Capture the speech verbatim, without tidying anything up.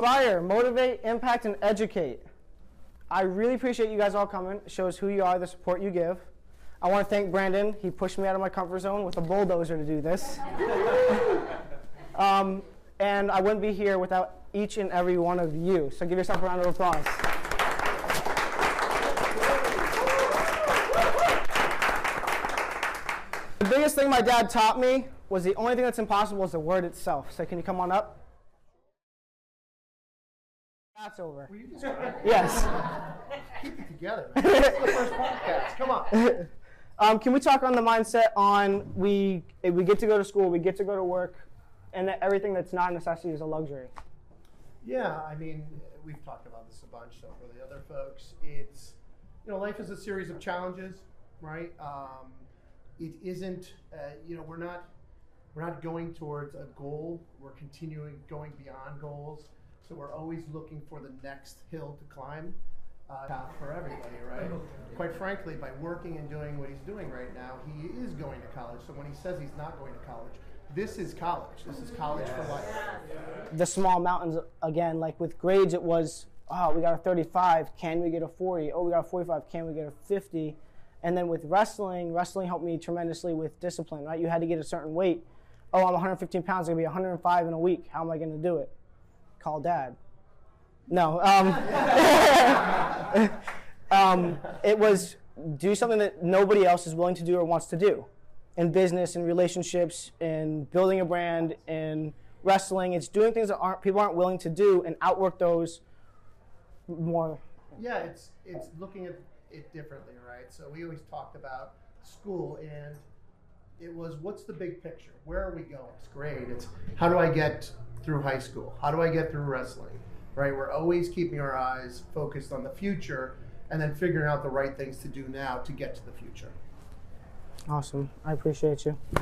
Inspire, motivate, impact, and educate. I really appreciate you guys all coming. It shows who you are, the support you give. I want to thank Brandon. He pushed me out of my comfort zone with a bulldozer to do this. um, and I wouldn't be here without each and every one of you. So give yourself a round of applause. The biggest thing my dad taught me was the only thing that's impossible is the word itself. So can you come on up? That's over. Were you just right? Yes. Keep it together, man. It's the first podcast. Come on. Um, can we talk on the mindset on we we get to go to school, we get to go to work, and that everything that's not a necessity is a luxury? Yeah, I mean, we've talked about this a bunch, so for the other folks, it's, you know, life is a series of challenges, right? Um, it isn't, uh, you know, we're not we're not going towards a goal. We're continuing going beyond goals. So we're always looking for the next hill to climb uh, for everybody, right? Quite frankly, by working and doing what he's doing right now, he is going to college. So when he says he's not going to college, this is college. This is college yes. for life. The small mountains, again, like with grades, it was, oh, we got a thirty-five. Can we get a forty? Oh, we got a forty-five. Can we get a fifty? And then with wrestling, wrestling helped me tremendously with discipline, right? You had to get a certain weight. Oh, I'm one hundred fifteen pounds. It's going to be one hundred five in a week. How am I going to do it? Call dad. No. Um, um, it was do something that nobody else is willing to do or wants to do. In business, in relationships, in building a brand, in wrestling, it's doing things that aren't people aren't willing to do and outwork those more. Yeah, it's it's looking at it differently, right? So we always talked about school and it was what's the big picture? Where are we going? It's great. It's how do I get through high school? How do I get through wrestling? Right? We're always keeping our eyes focused on the future and then figuring out the right things to do now to get to the future. Awesome. I appreciate you.